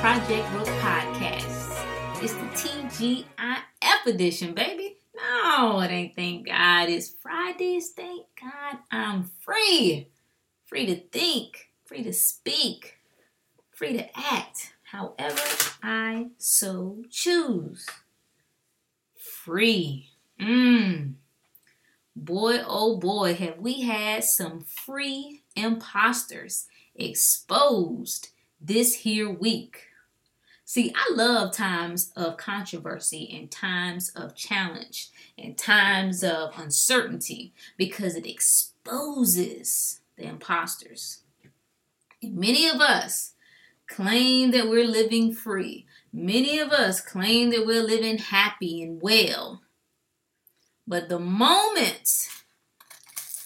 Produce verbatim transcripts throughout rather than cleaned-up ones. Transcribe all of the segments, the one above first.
Project Rook Podcast. It's the T G I F edition, baby. No, it ain't, thank God. It's Fridays. Thank God I'm free. Free to think, free to speak, free to act however I so choose. Free. Mmm. Boy, oh boy, have we had some free imposters exposed this here week. See, I love times of controversy and times of challenge and times of uncertainty because it exposes the imposters. And many of us claim that we're living free. Many of us claim that we're living happy and well. But the moment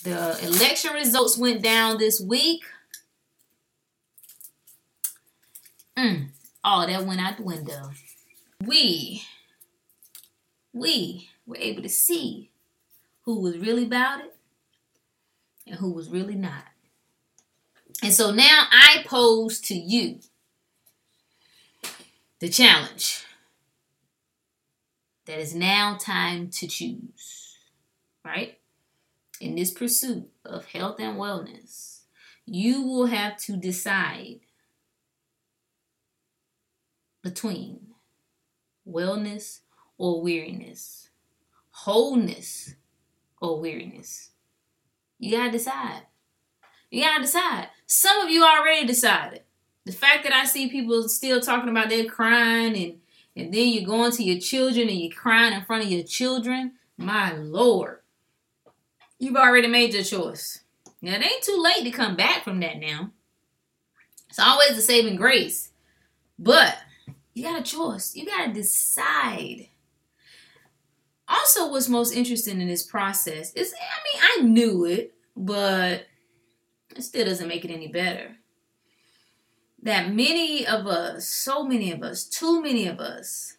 the election results went down this week, Mm, all that went out the window. We, we were able to see who was really about it and who was really not. And so now I pose to you the challenge that is now time to choose, right? In this pursuit of health and wellness, you will have to decide between wellness or weariness, wholeness or weariness. You gotta decide. You gotta decide. Some of you already decided. The fact that I see people still talking about they're crying and, and then you're going to your children and you're crying in front of your children, my Lord, you've already made your choice. Now, it ain't too late to come back from that now. It's always a saving grace. But you got a choice. You got to decide. Also, what's most interesting in this process is, I mean, I knew it, but it still doesn't make it any better. That many of us, so many of us, too many of us,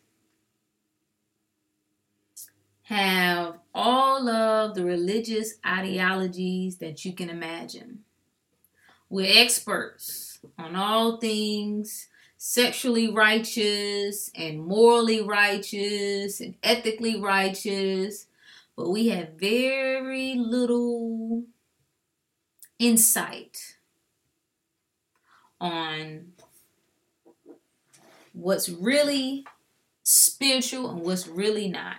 have all of the religious ideologies that you can imagine. We're experts on all things sexually righteous and morally righteous and ethically righteous, but we have very little insight on what's really spiritual and what's really not.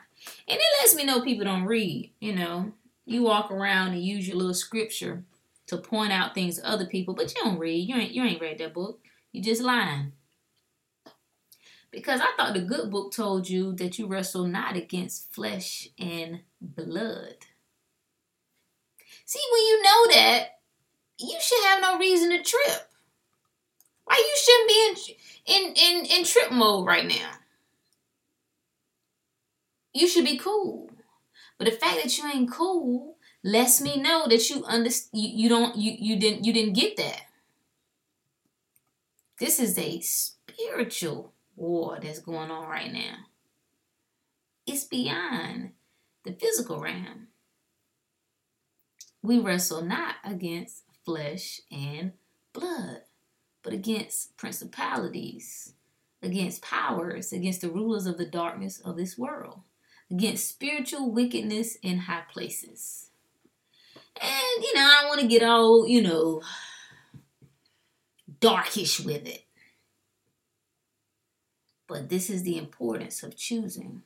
And it lets me know people don't read, you know. You walk around and use your little scripture to point out things to other people, but you don't read. You ain't, you ain't read that book. You just lying. Because I thought the good book told you that you wrestle not against flesh and blood. See, when you know that, you should have no reason to trip. Why you shouldn't be in, in, in, in trip mode right now. You should be cool. But the fact that you ain't cool lets me know that you under, you, you don't you, you didn't you didn't get that. This is a spiritual war that's going on right now. It's beyond the physical realm. We wrestle not against flesh and blood, but against principalities, against powers, against the rulers of the darkness of this world, against spiritual wickedness in high places. And, you know, I don't want to get all, you know, darkish with it. But this is the importance of choosing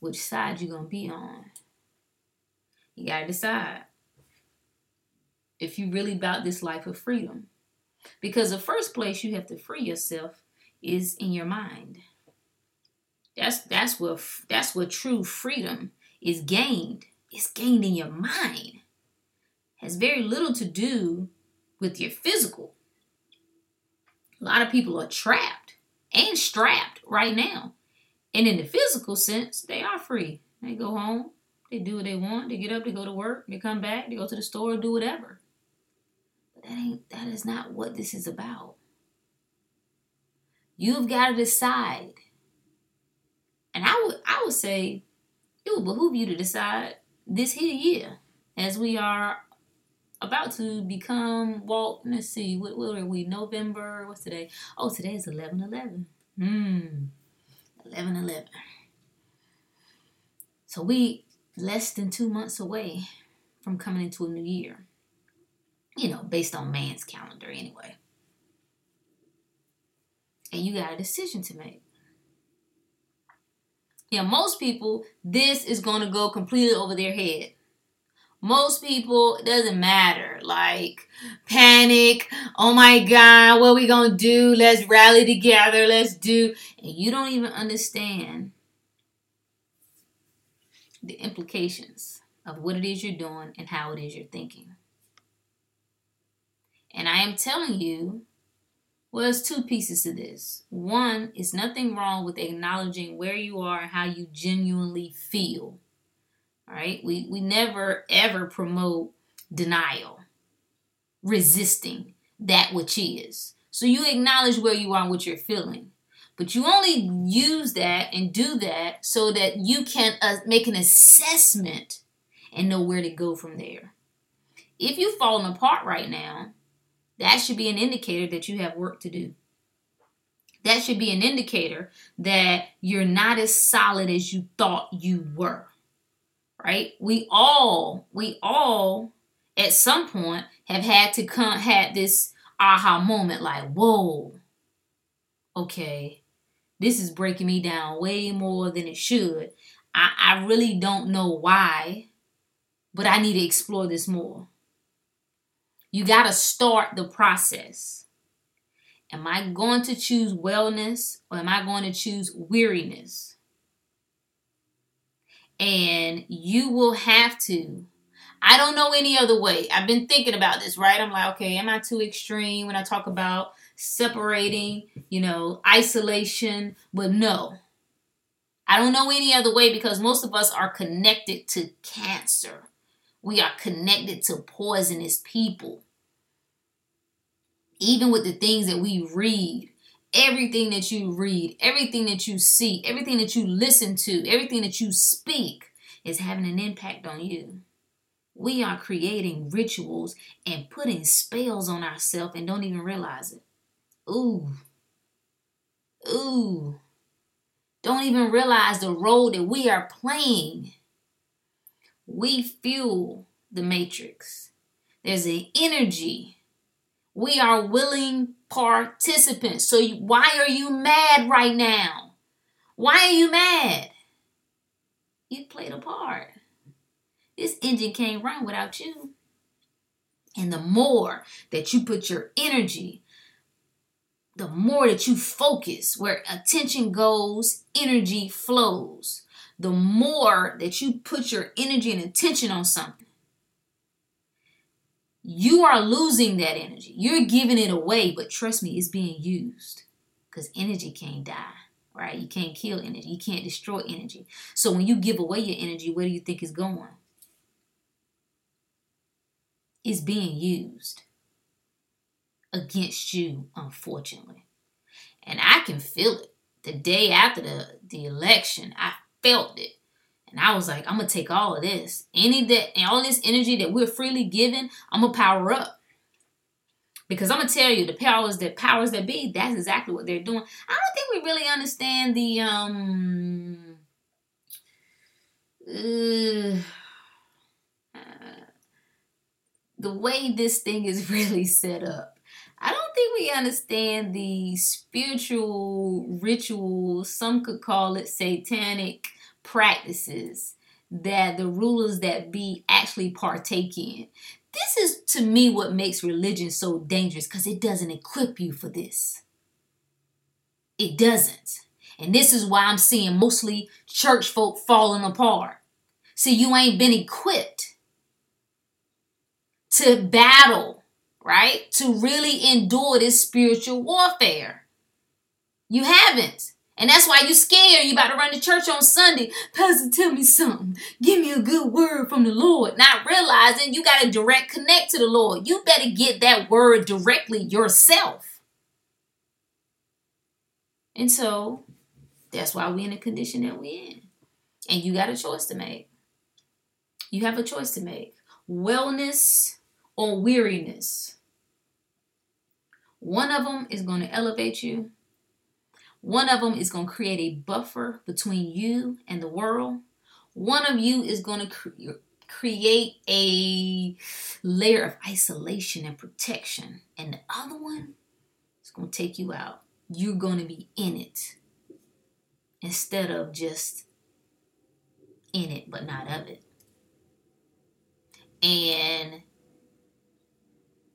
which side you're going to be on. You got to decide if you're really about this life of freedom. Because the first place you have to free yourself is in your mind. That's that's where, that's where true freedom is gained. It's gained in your mind. It has very little to do with your physical. A lot of people are trapped and strapped right now. And in the physical sense, they are free. They go home. They do what they want. They get up. They go to work. They come back. They go to the store. Do whatever. But that ain't, that is not what this is about. You've got to decide. And I would, I would say it would behoove you to decide this here year as we are about to become, well, let's see, what, what are we, November, what's today? Oh, today is eleven eleven. Mm, eleven eleven. So we less than two months away from coming into a new year. You know, based on man's calendar anyway. And you got a decision to make. Yeah, most people, this is going to go completely over their head. Most people, it doesn't matter. Like, panic. Oh my God, what are we going to do? Let's rally together. Let's do. And you don't even understand the implications of what it is you're doing and how it is you're thinking. And I am telling you, well, there's two pieces to this. One, is nothing wrong with acknowledging where you are and how you genuinely feel. All right? We, we never, ever promote denial, resisting that which is. So you acknowledge where you are and what you're feeling. But you only use that and do that so that you can uh, make an assessment and know where to go from there. If you've fallen apart right now, that should be an indicator that you have work to do. That should be an indicator that you're not as solid as you thought you were, right? We all, we all at some point have had to come, had this aha moment like, whoa, okay, this is breaking me down way more than it should. I, I really don't know why, but I need to explore this more. You got to start the process. Am I going to choose wellness or am I going to choose weariness? And you will have to. I don't know any other way. I've been thinking about this, right? I'm like, okay, am I too extreme when I talk about separating, you know, isolation? But no, I don't know any other way because most of us are connected to cancer. We are connected to poisonous people. Even with the things that we read, everything that you read, everything that you see, everything that you listen to, everything that you speak is having an impact on you. We are creating rituals and putting spells on ourselves and don't even realize it. Ooh. Ooh. Don't even realize the role that we are playing. We fuel the matrix. There's an energy. We are willing participants. So why are you mad right now? Why are you mad? You played a part. This engine can't run without you. And the more that you put your energy, the more that you focus, where attention goes, energy flows. The more that you put your energy and attention on something, you are losing that energy. You're giving it away, but trust me, it's being used because energy can't die, right? You can't kill energy. You can't destroy energy. So when you give away your energy, where do you think it's going? It's being used against you, unfortunately. And I can feel it. The day after the, the election, I felt it. And I was like, I'm going to take all of this. Any that and all this energy that we're freely given, I'm going to power up. Because I'm going to tell you, the powers that powers that be, that's exactly what they're doing. I don't think we really understand the um uh, uh, the way this thing is really set up. I don't think we understand the spiritual rituals, some could call it satanic practices, that the rulers that be actually partake in. This is, to me, what makes religion so dangerous, because it doesn't equip you for this. It doesn't. And this is why I'm seeing mostly church folk falling apart. See, you ain't been equipped to battle, right? To really endure this spiritual warfare. You haven't. And that's why you're scared. You're about to run to church on Sunday. Pastor, tell me something. Give me a good word from the Lord. Not realizing you got a direct connect to the Lord. You better get that word directly yourself. And so that's why we're in the condition that we're in. And you got a choice to make. You have a choice to make. Wellness on weariness. One of them is going to elevate you. One of them is going to create a buffer between you and the world. One of you is going to cre- create a layer of isolation and protection. And the other one is going to take you out. You're going to be in it instead of just in it, but not of it. And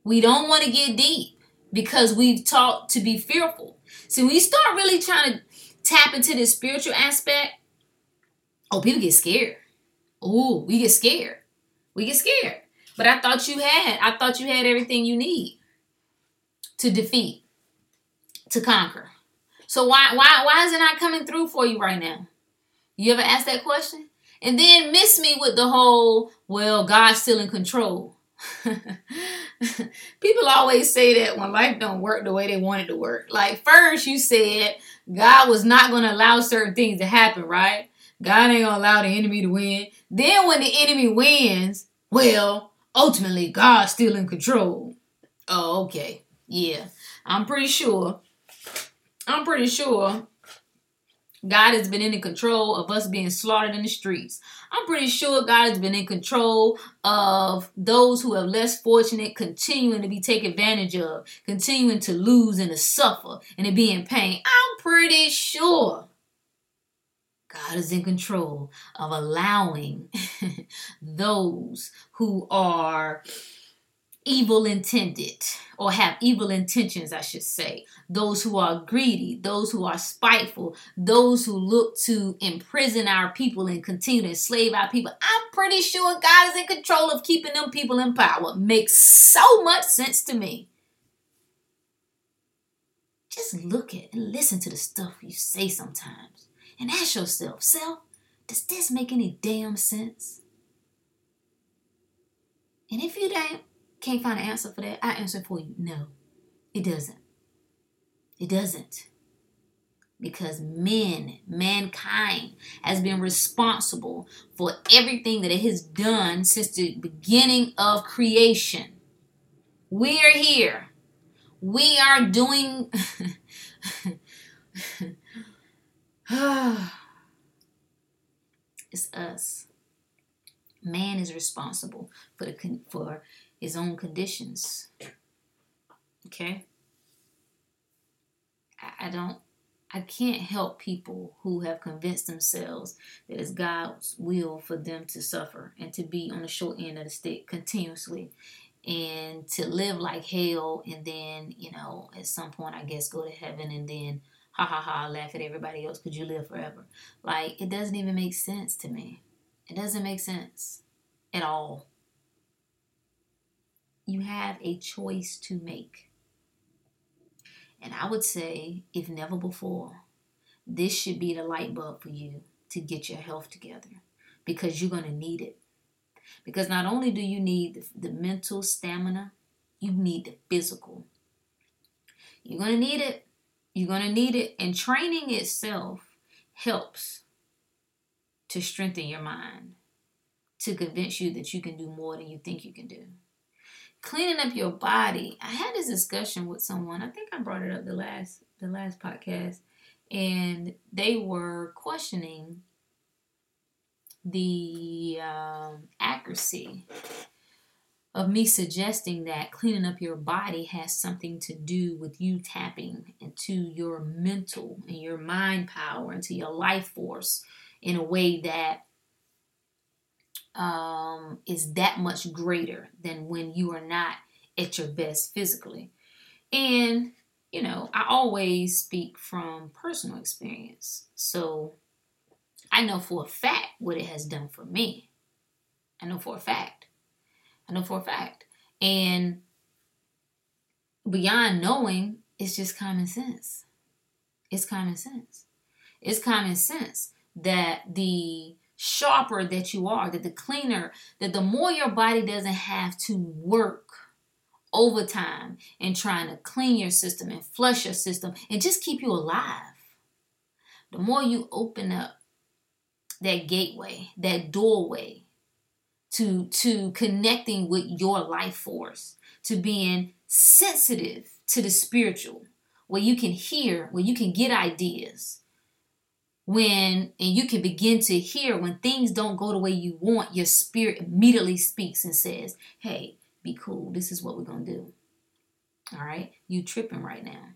we don't want to get deep because we've taught to be fearful. So when you start really trying to tap into this spiritual aspect, oh, people get scared. Oh, we get scared. We get scared. But I thought you had, I thought you had everything you need to defeat, to conquer. So why, why, why is it not coming through for you right now? You ever ask that question? And then miss me with the whole, well, God's still in control. People always say that when life don't work the way they want it to work. Like first you said God was not going to allow certain things to happen, right? God ain't going to allow the enemy to win. Then when the enemy wins, well, ultimately God's still in control. Oh, okay. Yeah. I'm pretty sure. I'm pretty sure. God has been in control of us being slaughtered in the streets. I'm pretty sure God has been in control of those who are less fortunate continuing to be taken advantage of, continuing to lose and to suffer and to be in pain. I'm pretty sure God is in control of allowing those who are evil intended or have evil intentions, I should say. Those who are greedy, those who are spiteful, those who look to imprison our people and continue to enslave our people. I'm pretty sure God is in control of keeping them people in power. Makes so much sense to me. Just look at and listen to the stuff you say sometimes and ask yourself, self, does this make any damn sense? And if you don't, can't find an answer for that, I answer for you. No, it doesn't. It doesn't. Because men, mankind, has been responsible for everything that it has done since the beginning of creation. We are here. We are doing... It's us. Man is responsible for the con- for his own conditions. Okay? I, I don't, I can't help people who have convinced themselves that it's God's will for them to suffer and to be on the short end of the stick continuously and to live like hell and then, you know, at some point, I guess, go to heaven and then ha ha ha, laugh at everybody else because you live forever. Like, it doesn't even make sense to me. It doesn't make sense at all. You have a choice to make. And I would say, if never before, this should be the light bulb for you to get your health together because you're going to need it. Because not only do you need the mental stamina, you need the physical. You're going to need it. You're going to need it. And training itself helps to strengthen your mind, to convince you that you can do more than you think you can do. Cleaning up your body. I had this discussion with someone. I think I brought it up the last the last podcast. And they were questioning the um, accuracy of me suggesting that cleaning up your body has something to do with you tapping into your mental and your mind power, into your life force in a way that Um, is that much greater than when you are not at your best physically. And, you know, I always speak from personal experience. So I know for a fact what it has done for me. I know for a fact. I know for a fact. And beyond knowing, it's just common sense. It's common sense. It's common sense that the sharper that you are, that the cleaner, that the more your body doesn't have to work overtime and trying to clean your system and flush your system and just keep you alive. The more you open up that gateway, that doorway to, to connecting with your life force, to being sensitive to the spiritual, where you can hear, where you can get ideas, when, and you can begin to hear when things don't go the way you want, your spirit immediately speaks and says, hey, be cool. This is what we're going to do. All right. You tripping right now.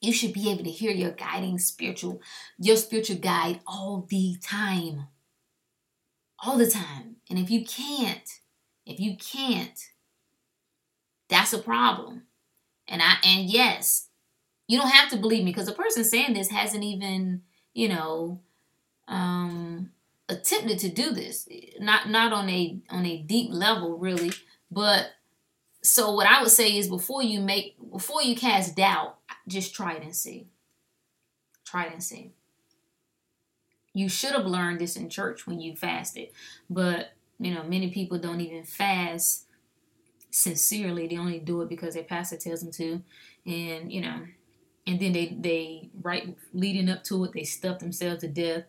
You should be able to hear your guiding spiritual, your spiritual guide all the time. All the time. And if you can't, if you can't, that's a problem. And I, and yes, you don't have to believe me, because the person saying this hasn't even, you know, um, attempted to do this. Not, not on a, on a deep level really. But so what I would say is before you make, before you cast doubt, just try it and see. Try it and see. You should have learned this in church when you fasted. But, you know, many people don't even fast sincerely. They only do it because their pastor tells them to. And, you know, and then they, they right leading up to it, they stuff themselves to death.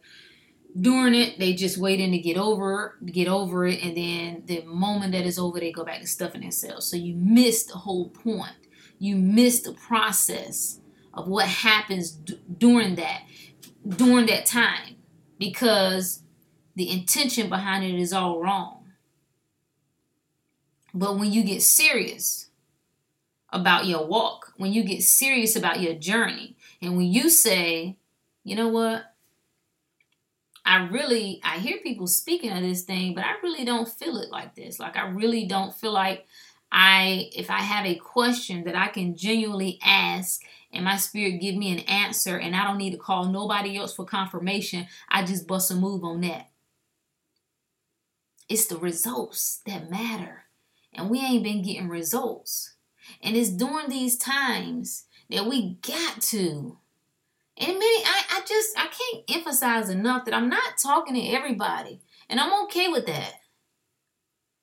During it, they just waiting to get over, get over it. And then the moment that it's over, they go back to stuffing themselves. So you miss the whole point. You miss the process of what happens d- during that, during that time, because the intention behind it is all wrong. But when you get serious about your walk, when you get serious about your journey, and when you say, you know what, I really, I hear people speaking of this thing, but I really don't feel it like this. Like, I really don't feel like I, if I have a question that I can genuinely ask and my spirit give me an answer and I don't need to call nobody else for confirmation, I just bust a move on that. It's the results that matter. And we ain't been getting results. And it's during these times that we got to. And many, I, I just, I can't emphasize enough that I'm not talking to everybody. And I'm okay with that.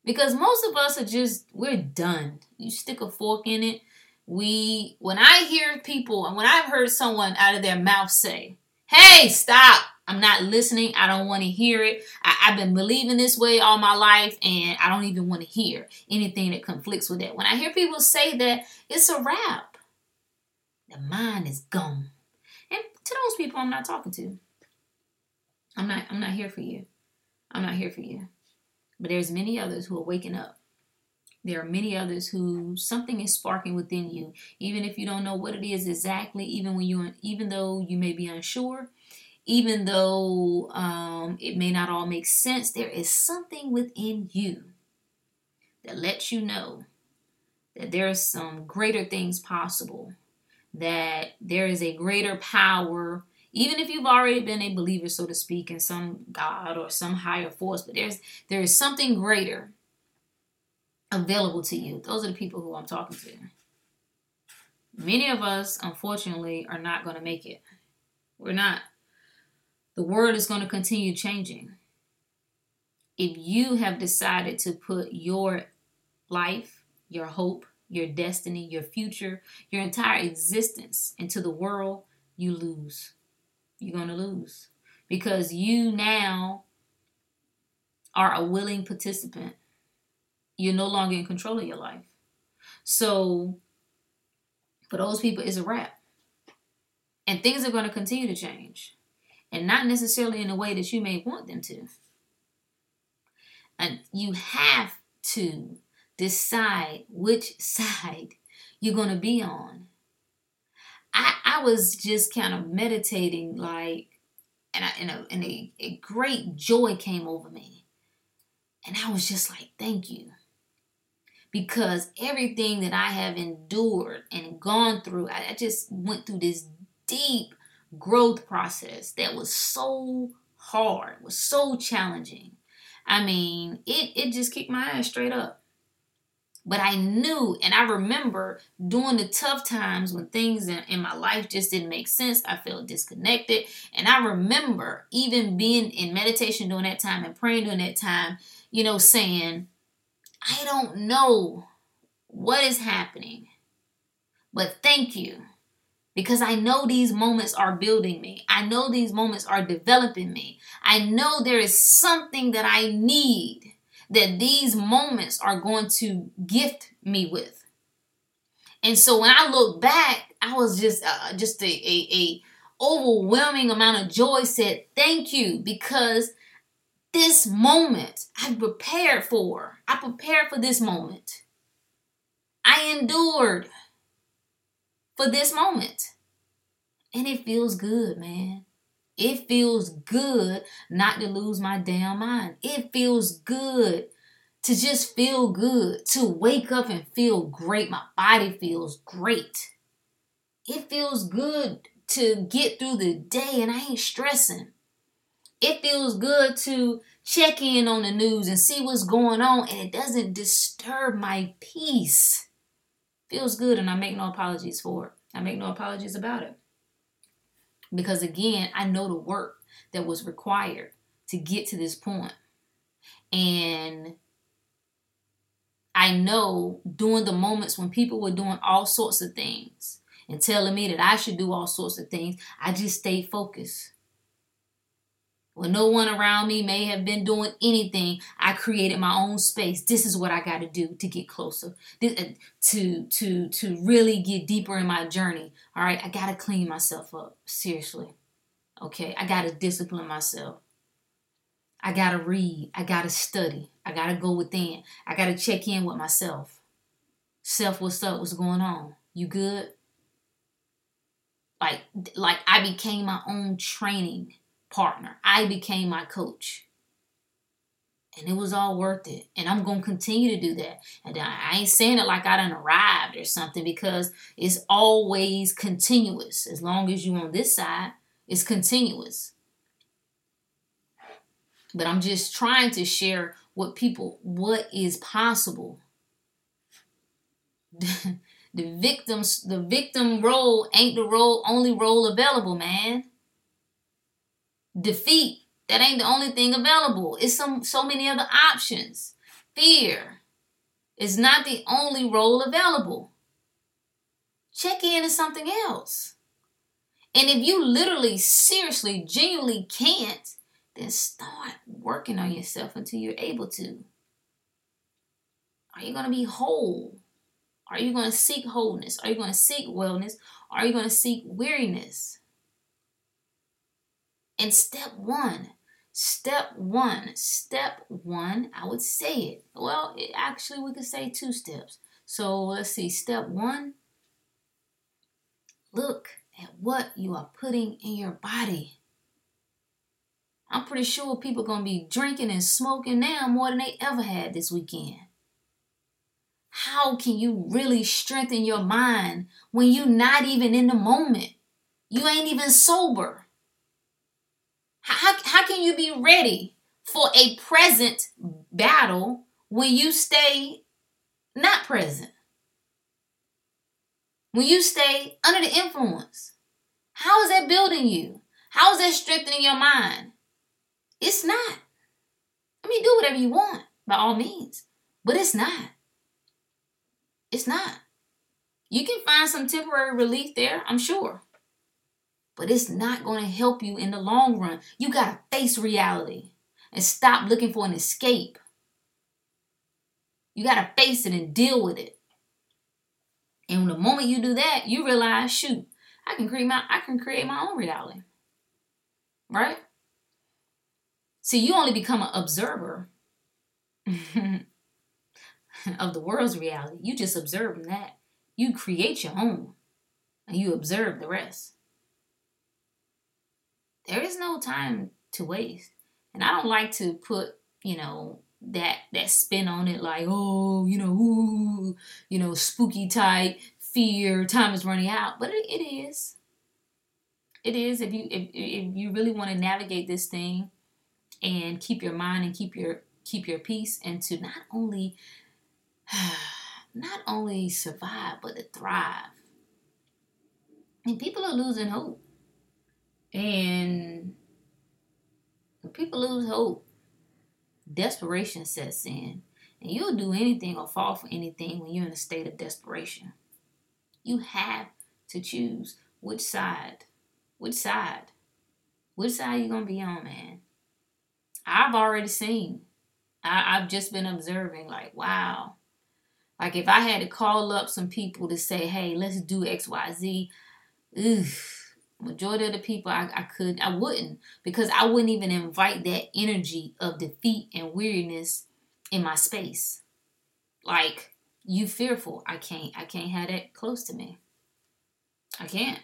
Because most of us are just, we're done. You stick a fork in it. We, when I hear people, and when I've heard someone out of their mouth say, hey, stop, I'm not listening. I don't want to hear it. I, I've been believing this way all my life, and I don't even want to hear anything that conflicts with that. When I hear people say that, it's a wrap. The mind is gone. And to those people, I'm not talking to. I'm not, I'm not here for you. I'm not here for you. But there's many others who are waking up. There are many others who something is sparking within you, even if you don't know what it is exactly. Even when you, even though you may be unsure, even though um, it may not all make sense, there is something within you that lets you know that there are some greater things possible. That there is a greater power. Even if you've already been a believer, so to speak, in some God or some higher force, but there's there is something greater available to you. Those are the people who I'm talking to. Many of us, unfortunately, are not going to make it. We're not. The world is going to continue changing. If you have decided to put your life, your hope, your destiny, your future, your entire existence into the world, you lose. You're going to lose, because you now are a willing participant. You're no longer in control of your life. So for those people, it's a wrap. And things are going to continue to change, and not necessarily in a way that you may want them to. And you have to decide which side you're going to be on. I was just kind of meditating, like, and, I, and, a, and a, a great joy came over me. And I was just like, thank you. Because everything that I have endured and gone through, I, I just went through this deep growth process that was so hard, was so challenging. I mean, it, it just kicked my ass straight up. But I knew, and I remember during the tough times when things in, in my life just didn't make sense. I felt disconnected. And I remember even being in meditation during that time and praying during that time, you know, saying, I don't know what is happening, but thank you. Because I know these moments are building me. I know these moments are developing me. I know there is something that I need that these moments are going to gift me with. And so when I look back, I was just uh, just a, a, a overwhelming amount of joy. Said thank you, because this moment I prepared for. I prepared for this moment. I endured for this moment. And it feels good, man. It feels good not to lose my damn mind. It feels good to just feel good, to wake up and feel great. My body feels great. It feels good to get through the day and I ain't stressing. It feels good to check in on the news and see what's going on, and it doesn't disturb my peace. Feels good, and I make no apologies for it. I make no apologies about it. Because again, I know the work that was required to get to this point. And I know during the moments when people were doing all sorts of things and telling me that I should do all sorts of things, I just stayed focused. When no one around me may have been doing anything, I created my own space. This is what I got to do to get closer, to, to, to really get deeper in my journey. All right, I got to clean myself up, seriously. Okay, I got to discipline myself. I got to read. I got to study. I got to go within. I got to check in with myself. Self, what's up? What's going on? You good? Like, like I became my own training partner. I became my coach. And it was all worth it. And I'm going to continue to do that. And I ain't saying it like I done arrived or something, because it's always continuous. As long as you on this side, it's continuous. But I'm just trying to share what people, what is possible. The, the victims, the victim role ain't the role, only role available, man. Defeat, that ain't the only thing available. It's some so many other options. Fear is not the only role available. Check in to something else. And if you literally, seriously, genuinely can't, then start working on yourself until you're able to. Are you going to be whole? Are you going to seek wholeness? Are you going to seek wellness? Are you going to seek weariness? And step one, step one, step one, I would say it. Well, it, actually, we could say two steps. So let's see. Step one, look at what you are putting in your body. I'm pretty sure people are going to be drinking and smoking now more than they ever had this weekend. How can you really strengthen your mind when you're not even in the moment? You ain't even sober. How, how can you be ready for a present battle when you stay not present? When you stay under the influence? How is that building you? How is that strengthening your mind? It's not. I mean, do whatever you want, by all means. But it's not. It's not. You can find some temporary relief there, I'm sure. But it's not going to help you in the long run. You got to face reality and stop looking for an escape. You got to face it and deal with it. And the moment you do that, you realize, shoot, I can create my, I can create my own reality. Right? See, you only become an observer of the world's reality. You just observe that. You create your own and you observe the rest. There is no time to waste. And I don't like to put, you know, that that spin on it like, oh, you know, ooh, you know, spooky type, fear, time is running out. But it, it is. It is. If you if, if you really want to navigate this thing, and keep your mind and keep your keep your peace, and to not only not only survive but to thrive. And people are losing hope. And when people lose hope, desperation sets in. And you'll do anything or fall for anything when you're in a state of desperation. You have to choose which side. Which side? Which side you gonna be on, man? I've already seen. I, I've just been observing, like, wow. Like, if I had to call up some people to say, hey, let's do X, Y, Z, oof, majority of the people I, I could, I wouldn't. Because I wouldn't even invite that energy of defeat and weariness in my space. Like, you fearful. I can't, I can't have that close to me. I can't.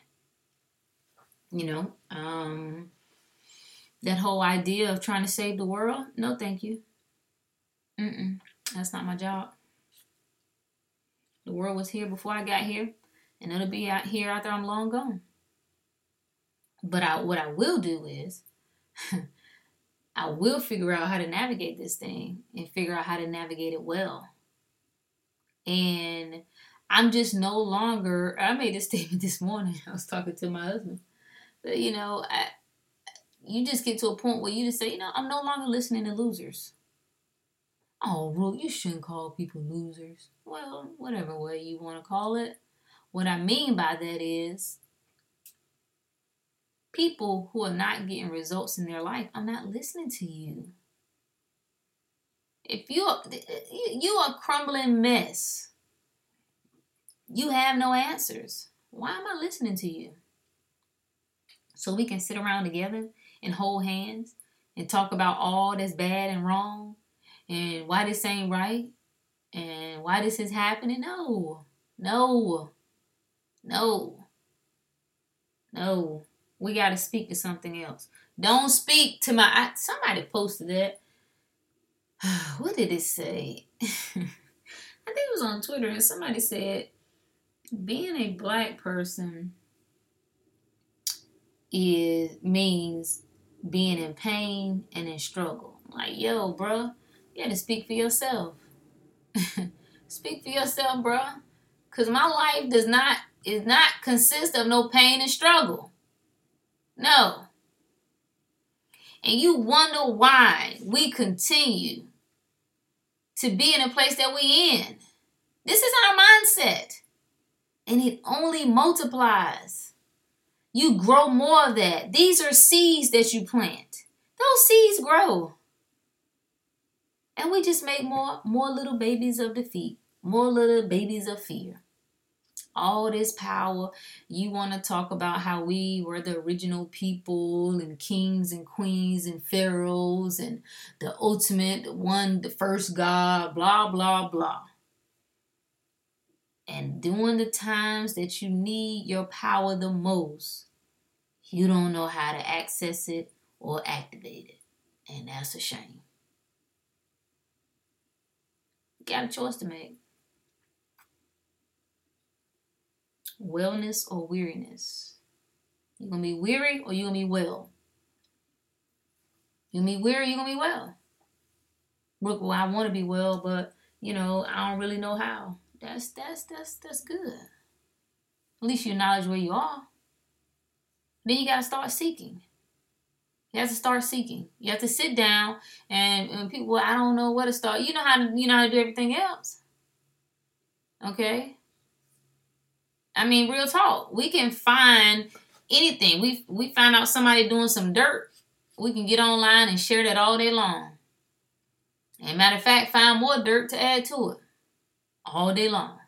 You know, um, that whole idea of trying to save the world, no thank you. Mm-mm, that's not my job. The world was here before I got here, and it'll be out here after I'm long gone. But I, what I will do is, I will figure out how to navigate this thing and figure out how to navigate it well. And I'm just no longer, I made this statement this morning. I was talking to my husband. But, you know, I, you just get to a point where you just say, you know, I'm no longer listening to losers. Oh, Rue, you shouldn't call people losers. Well, whatever way you want to call it. What I mean by that is people who are not getting results in their life, I'm not listening to you. If you you are a crumbling mess, you have no answers. Why am I listening to you? So we can sit around together and hold hands and talk about all that's bad and wrong and why this ain't right and why this is happening. No, no, no, no. We got to speak to something else. Don't speak to my... I, somebody posted that. What did it say? I think it was on Twitter, and somebody said, being a black person is means being in pain and in struggle. Like, yo, bruh, you gotta speak for yourself. Speak for yourself, bruh. Cause my life does not is not consist of no pain and struggle. No. And you wonder why we continue to be in a place that we in. This is our mindset. And it only multiplies. You grow more of that. These are seeds that you plant. Those seeds grow. And we just make more, more little babies of defeat. More little babies of fear. All this power. You want to talk about how we were the original people and kings and queens and pharaohs and the ultimate one, the first God, blah, blah, blah. And during the times that you need your power the most, you don't know how to access it or activate it. And that's a shame. You got a choice to make. Wellness or weariness. You're going to be weary or you're going to be well. You're going to be weary or you're going to be well. Look, well, I want to be well, but, you know, I don't really know how. That's, that's, that's, that's good. At least you acknowledge where you are. Then you got to start seeking. You have to start seeking. You have to sit down and, and people, well, I don't know where to start. You know how to, you know how to do everything else. Okay? I mean, real talk. We can find anything. We we find out somebody doing some dirt. We can get online and share that all day long. And matter of fact, find more dirt to add to it. All day long.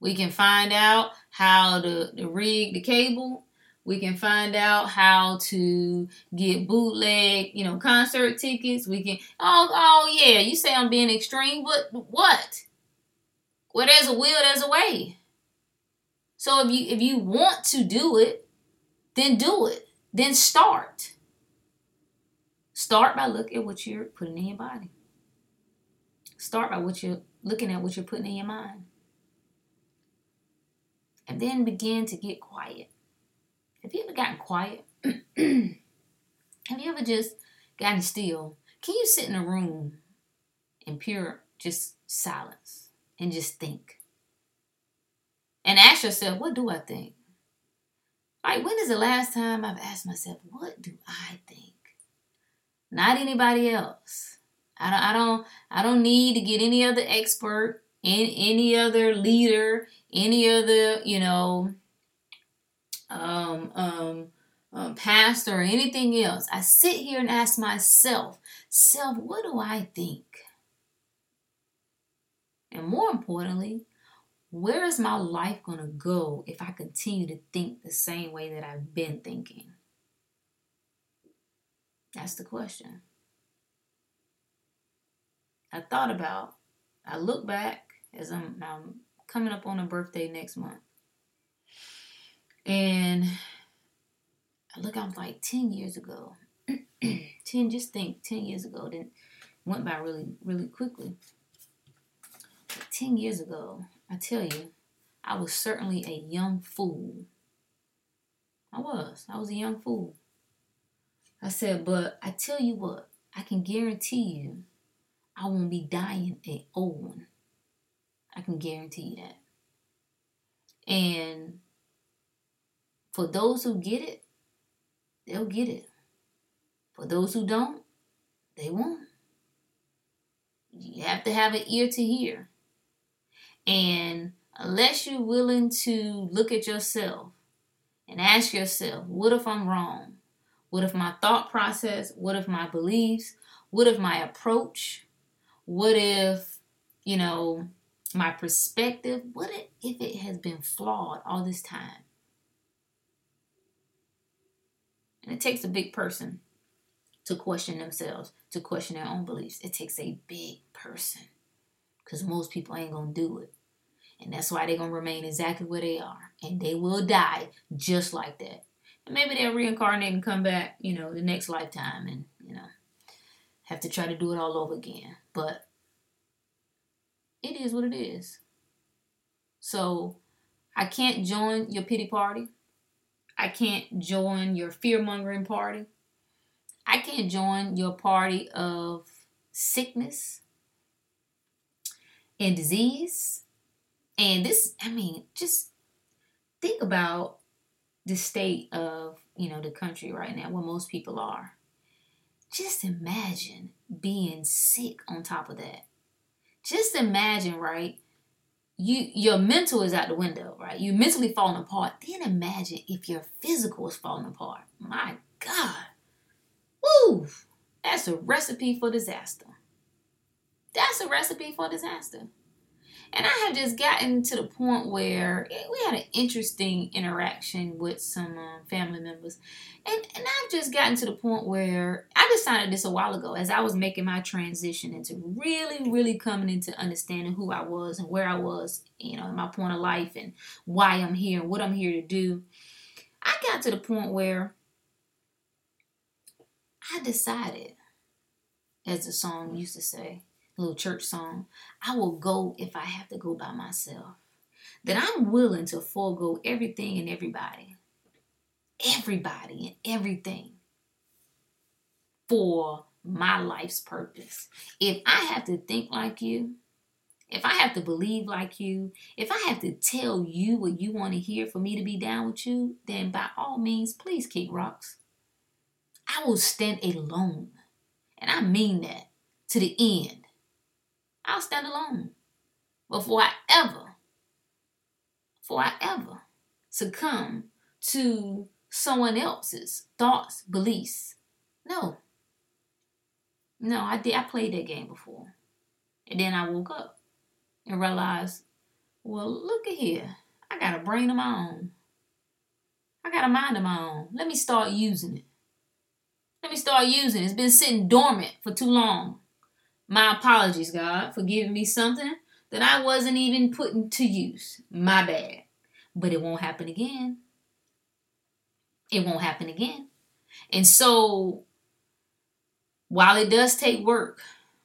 We can find out how to, to rig the cable. We can find out how to get bootleg, you know, concert tickets. We can, oh, oh yeah, you say I'm being extreme, but what? Well, there's a will, there's a way. So if you if you want to do it, then do it. Then start. Start by looking at what you're putting in your body. Start by what you're looking at what you're putting in your mind. And then begin to get quiet. Have you ever gotten quiet? Have you ever just gotten still? Can you sit in a room in pure just silence and just think? And ask yourself, what do I think? Like, when is the last time I've asked myself, what do I think? Not anybody else. I don't, I don't, I don't need to get any other expert, in any other leader, any other, you know, um, um, um, pastor or anything else, I sit here and ask myself, self, what do I think? And more importantly, where is my life going to go if I continue to think the same way that I've been thinking? That's the question. I thought about, I look back as I'm, I'm coming up on a birthday next month. And I look, I'm like ten years ago. ten, just think, ten years ago. Then went by really, really quickly. Like ten years ago, I tell you, I was certainly a young fool. I was. I was a young fool. I said, but I tell you what, I can guarantee you I won't be dying an old one. I can guarantee you that. And for those who get it, they'll get it. For those who don't, they won't. You have to have an ear to hear. And unless you're willing to look at yourself and ask yourself, what if I'm wrong? What if my thought process? What if my beliefs? What if my approach? What if, you know, my perspective? What if it has been flawed all this time? And it takes a big person to question themselves, to question their own beliefs. It takes a big person because most people ain't going to do it. And that's why they're going to remain exactly where they are. And they will die just like that. And maybe they'll reincarnate and come back, you know, the next lifetime and, you know, have to try to do it all over again. But it is what it is. So I can't join your pity party. I can't join your fear-mongering party. I can't join your party of sickness and disease. And this, I mean, just think about the state of, you know, the country right now, where most people are. Just imagine being sick on top of that. Just imagine, right? You, your mental is out the window, right? You're mentally falling apart. Then imagine if your physical is falling apart. My God. Woo! That's a recipe for disaster. That's a recipe for disaster. And I have just gotten to the point where we had an interesting interaction with some um, family members. And, and I've just gotten to the point where I decided this a while ago as I was making my transition into really, really coming into understanding who I was and where I was, you know, in my point of life and why I'm here and what I'm here to do. I got to the point where I decided, as the song used to say, little church song, I will go if I have to go by myself. That I'm willing to forego everything and everybody. Everybody and everything. For my life's purpose. If I have to think like you, if I have to believe like you, if I have to tell you what you want to hear for me to be down with you, then by all means, please kick rocks. I will stand alone. And I mean that to the end. I'll stand alone before I ever, before I ever succumb to someone else's thoughts, beliefs. No. No, I did. I played that game before. And then I woke up and realized, well, look at here. I got a brain of my own. I got a mind of my own. Let me start using it. Let me start using it. It's been sitting dormant for too long. My apologies, God, for giving me something that I wasn't even putting to use. My bad. But it won't happen again. It won't happen again. And so, while it does take work,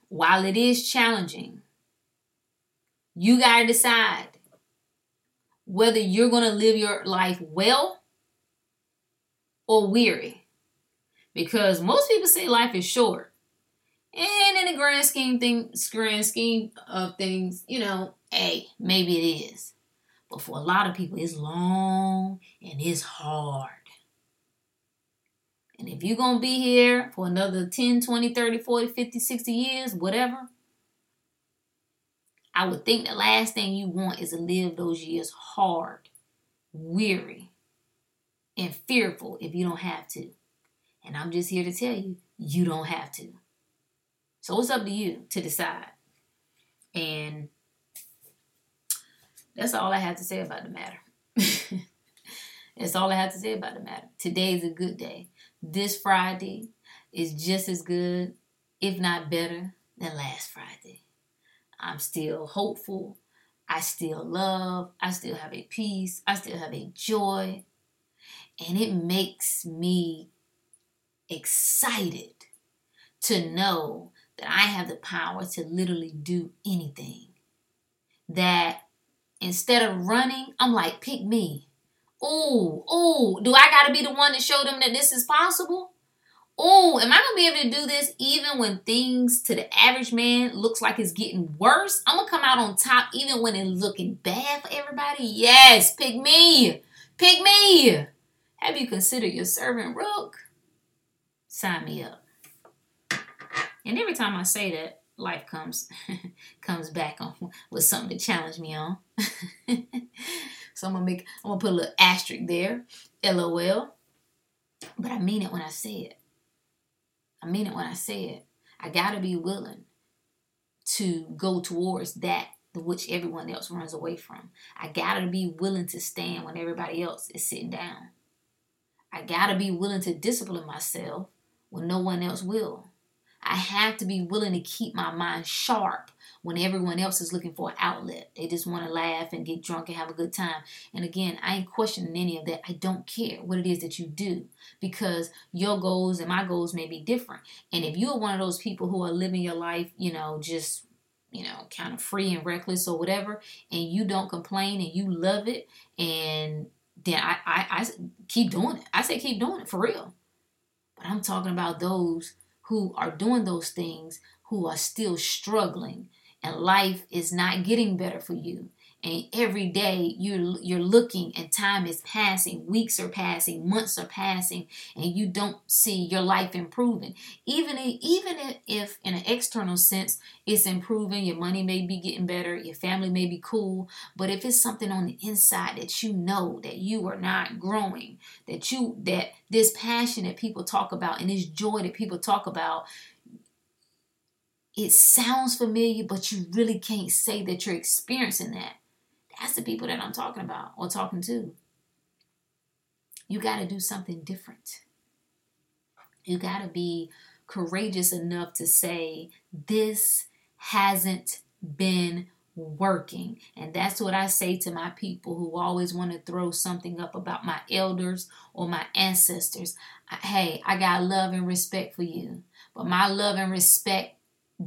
while it is challenging, you got to decide whether you're going to live your life well or weary. Because most people say life is short. And in the grand scheme thing, grand scheme of things, you know, hey, maybe it is. But for a lot of people, it's long and it's hard. And if you're going to be here for another ten, twenty, thirty, forty, fifty, sixty years, whatever, I would think the last thing you want is to live those years hard, weary, and fearful if you don't have to. And I'm just here to tell you, you don't have to. So it's up to you to decide. And that's all I have to say about the matter. That's all I have to say about the matter. Today is a good day. This Friday is just as good, if not better, than last Friday. I'm still hopeful. I still love. I still have a peace. I still have a joy. And it makes me excited to know that I have the power to literally do anything. That instead of running, I'm like, pick me. Ooh, ooh, do I got to be the one to show them that this is possible? Ooh, am I going to be able to do this even when things to the average man looks like it's getting worse? I'm going to come out on top even when it's looking bad for everybody? Yes, pick me. Pick me. Have you considered your servant Rook? Sign me up. And every time I say that, life comes comes back on with something to challenge me on. So I'm gonna make I'm gonna put a little asterisk there, L O L. But I mean it when I say it. I mean it when I say it. I gotta be willing to go towards that which everyone else runs away from. I gotta be willing to stand when everybody else is sitting down. I gotta be willing to discipline myself when no one else will. I have to be willing to keep my mind sharp when everyone else is looking for an outlet. They just want to laugh and get drunk and have a good time. And again, I ain't questioning any of that. I don't care what it is that you do, because your goals and my goals may be different. And if you're one of those people who are living your life, you know, just, you know, kind of free and reckless or whatever, and you don't complain and you love it, and then I, I, I keep doing it. I say keep doing it for real. But I'm talking about those who are doing those things, who are still struggling, and life is not getting better for you. And every day you're, you're looking and time is passing, weeks are passing, months are passing, and you don't see your life improving. Even, even if in an external sense it's improving, your money may be getting better, your family may be cool, but if it's something on the inside that you know that you are not growing, that you that this passion that people talk about and this joy that people talk about, it sounds familiar, but you really can't say that you're experiencing that. That's the people that I'm talking about or talking to. You got to do something different. You got to be courageous enough to say, this hasn't been working. And that's what I say to my people who always want to throw something up about my elders or my ancestors. Hey, I got love and respect for you, but my love and respect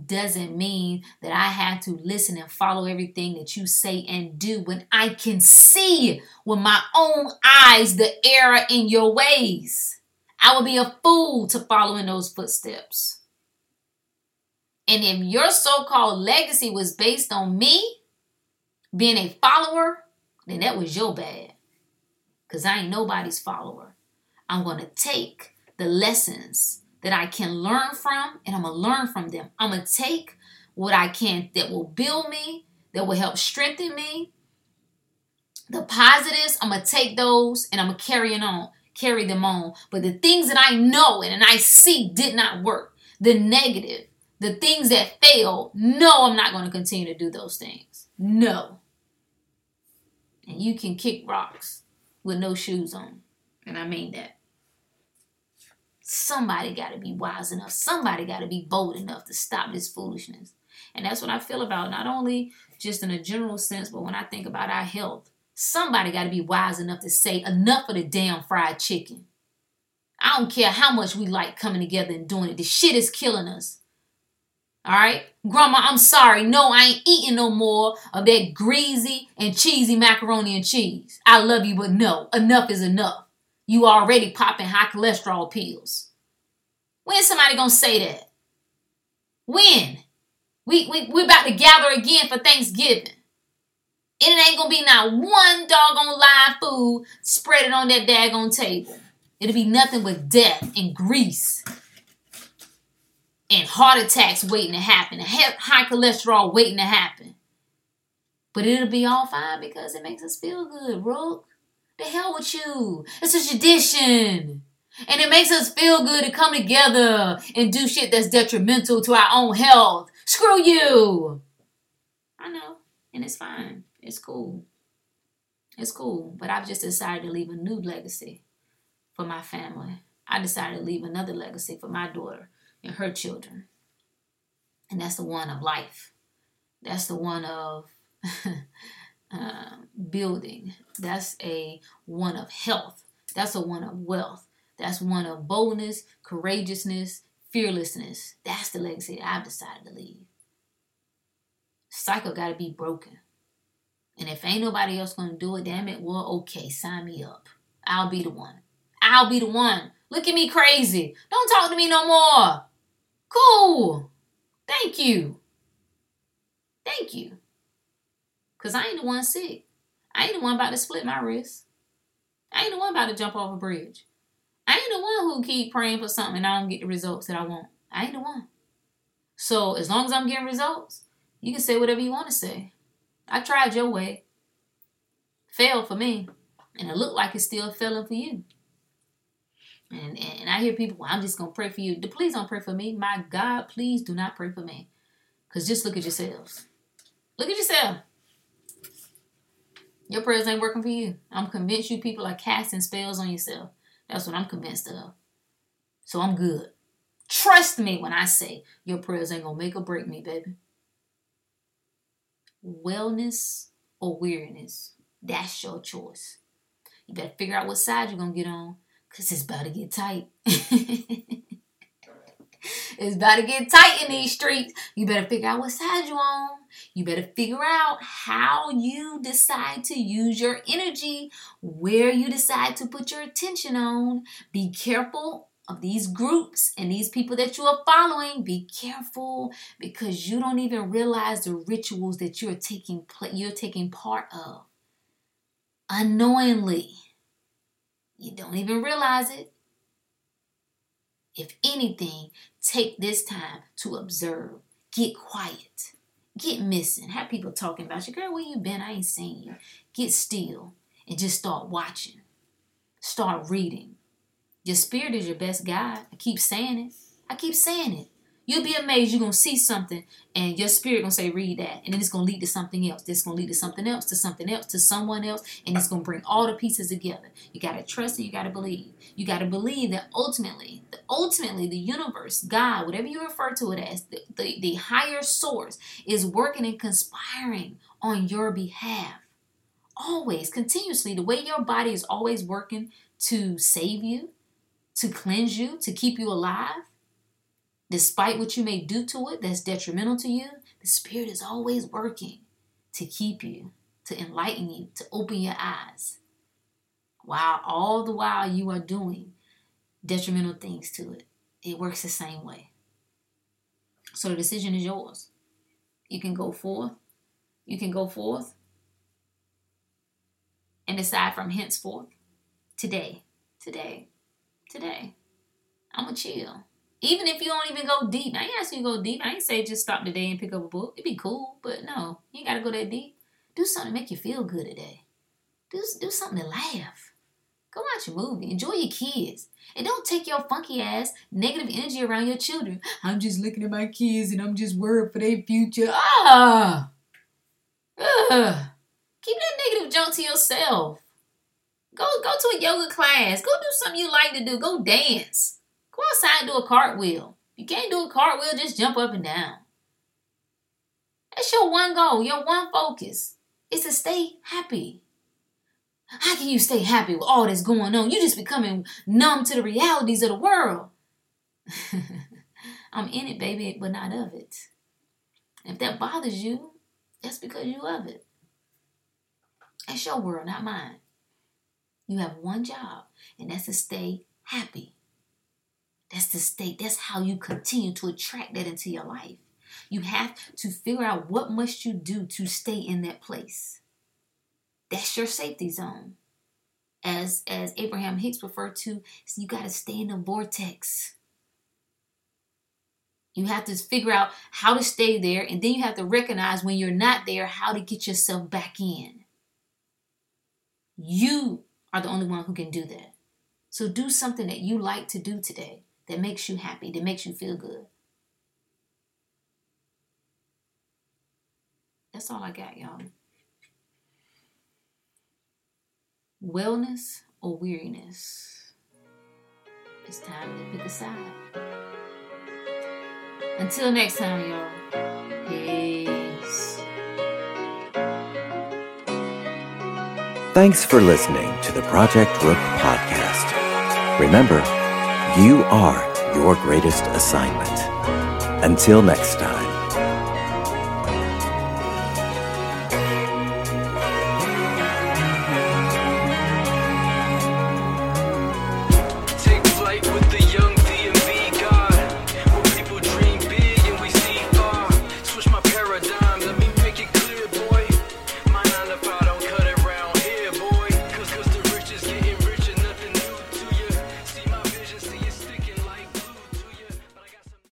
doesn't mean that I have to listen and follow everything that you say and do when I can see with my own eyes the error in your ways. I would be a fool to follow in those footsteps. And if your so-called legacy was based on me being a follower, then that was your bad. Because I ain't nobody's follower. I'm going to take the lessons that I can learn from, and I'm going to learn from them. I'm going to take what I can that will build me, that will help strengthen me. The positives, I'm going to take those and I'm going to carry it on, carry them on. But the things that I know and, and I see did not work, the negative, the things that failed, no, I'm not going to continue to do those things. No. And you can kick rocks with no shoes on. And I mean that. Somebody got to be wise enough. Somebody got to be bold enough to stop this foolishness. And that's what I feel about, not only just in a general sense, but when I think about our health. Somebody got to be wise enough to say enough of the damn fried chicken. I don't care how much we like coming together and doing it. The shit is killing us. All right? Grandma, I'm sorry. No, I ain't eating no more of that greasy and cheesy macaroni and cheese. I love you, but no. Enough is enough. You already popping high cholesterol pills. When somebody gonna say that? When? We, we, we're about to gather again for Thanksgiving. And it ain't gonna be not one doggone live food spread on that daggone table. It'll be nothing but death and grease. And heart attacks waiting to happen. And high cholesterol waiting to happen. But it'll be all fine because it makes us feel good, Rook. The hell with you. It's a tradition. And it makes us feel good to come together and do shit that's detrimental to our own health. Screw you. I know. And it's fine. It's cool. It's cool. But I've just decided to leave a new legacy for my family. I decided to leave another legacy for my daughter and her children. And that's the one of life. That's the one of uh, building. That's a one of health. That's a one of wealth. That's one of boldness, courageousness, fearlessness. That's the legacy that I've decided to leave. Cycle got to be broken. And if ain't nobody else going to do it, damn it, well, okay, sign me up. I'll be the one. I'll be the one. Look at me crazy. Don't talk to me no more. Cool. Thank you. Thank you. Because I ain't the one sick. I ain't the one about to split my wrist. I ain't the one about to jump off a bridge. I ain't the one who keep praying for something and I don't get the results that I want. I ain't the one. So as long as I'm getting results, you can say whatever you want to say. I tried your way. Failed for me. And it looked like it's still failing for you. And, and, and I hear people, well, I'm just going to pray for you. Please don't pray for me. My God, please do not pray for me. Because just look at yourselves. Look at yourself. Your prayers ain't working for you. I'm convinced you people are casting spells on yourself. That's what I'm convinced of. So I'm good. Trust me when I say your prayers ain't going to make or break me, baby. Wellness or weariness. That's your choice. You better figure out what side you're going to get on. Because it's about to get tight. It's about to get tight in these streets. You better figure out what side you're on. You better figure out how you decide to use your energy, where you decide to put your attention on. Be careful of these groups and these people that you are following. Be careful because you don't even realize the rituals that you're taking, you're taking part of. Unknowingly, you don't even realize it. If anything, take this time to observe. Get quiet. Get missing. Have people talking about you. Girl, where you been? I ain't seen you. Get still and just start watching. Start reading. Your spirit is your best guide. I keep saying it. I keep saying it. You'll be amazed. You're going to see something and your spirit going to say, read that. And then it's going to lead to something else. This going to lead to something else, to something else, to someone else. And it's going to bring all the pieces together. You got to trust and you got to believe. You got to believe that ultimately, the, ultimately the universe, God, whatever you refer to it as, the, the, the higher source is working and conspiring on your behalf. Always, continuously, the way your body is always working to save you, to cleanse you, to keep you alive. Despite what you may do to it that's detrimental to you, the Spirit is always working to keep you, to enlighten you, to open your eyes. While all the while you are doing detrimental things to it, it works the same way. So the decision is yours. You can go forth. You can go forth and decide from henceforth, today, today, today, I'm going to chill. Even if you don't even go deep. I ain't asking you to go deep. I ain't say just stop today and pick up a book. It'd be cool, but no. You ain't got to go that deep. Do something to make you feel good today. Do, do something to laugh. Go watch a movie. Enjoy your kids. And don't take your funky ass negative energy around your children. I'm just looking at my kids and I'm just worried for their future. Ah! Ugh. Keep that negative junk to yourself. Go, go to a yoga class. Go do something you like to do. Go dance. Go outside and do a cartwheel. If you can't do a cartwheel, just jump up and down. That's your one goal, your one focus, is to stay happy. How can you stay happy with all that's going on? You're just becoming numb to the realities of the world. I'm in it, baby, but not of it. If that bothers you, that's because you love it. That's your world, not mine. You have one job, and that's to stay happy. That's the state. That's how you continue to attract that into your life. You have to figure out what must you do to stay in that place. That's your safety zone. As, as Abraham Hicks referred to, you got to stay in the vortex. You have to figure out how to stay there, and then you have to recognize when you're not there, how to get yourself back in. You are the only one who can do that. So do something that you like to do today that makes you happy, that makes you feel good. That's all I got, y'all. Wellness or weariness? It's time to pick a side. Until next time, y'all. Peace. Thanks for listening to the Project Rook podcast. Remember, you are your greatest assignment. Until next time.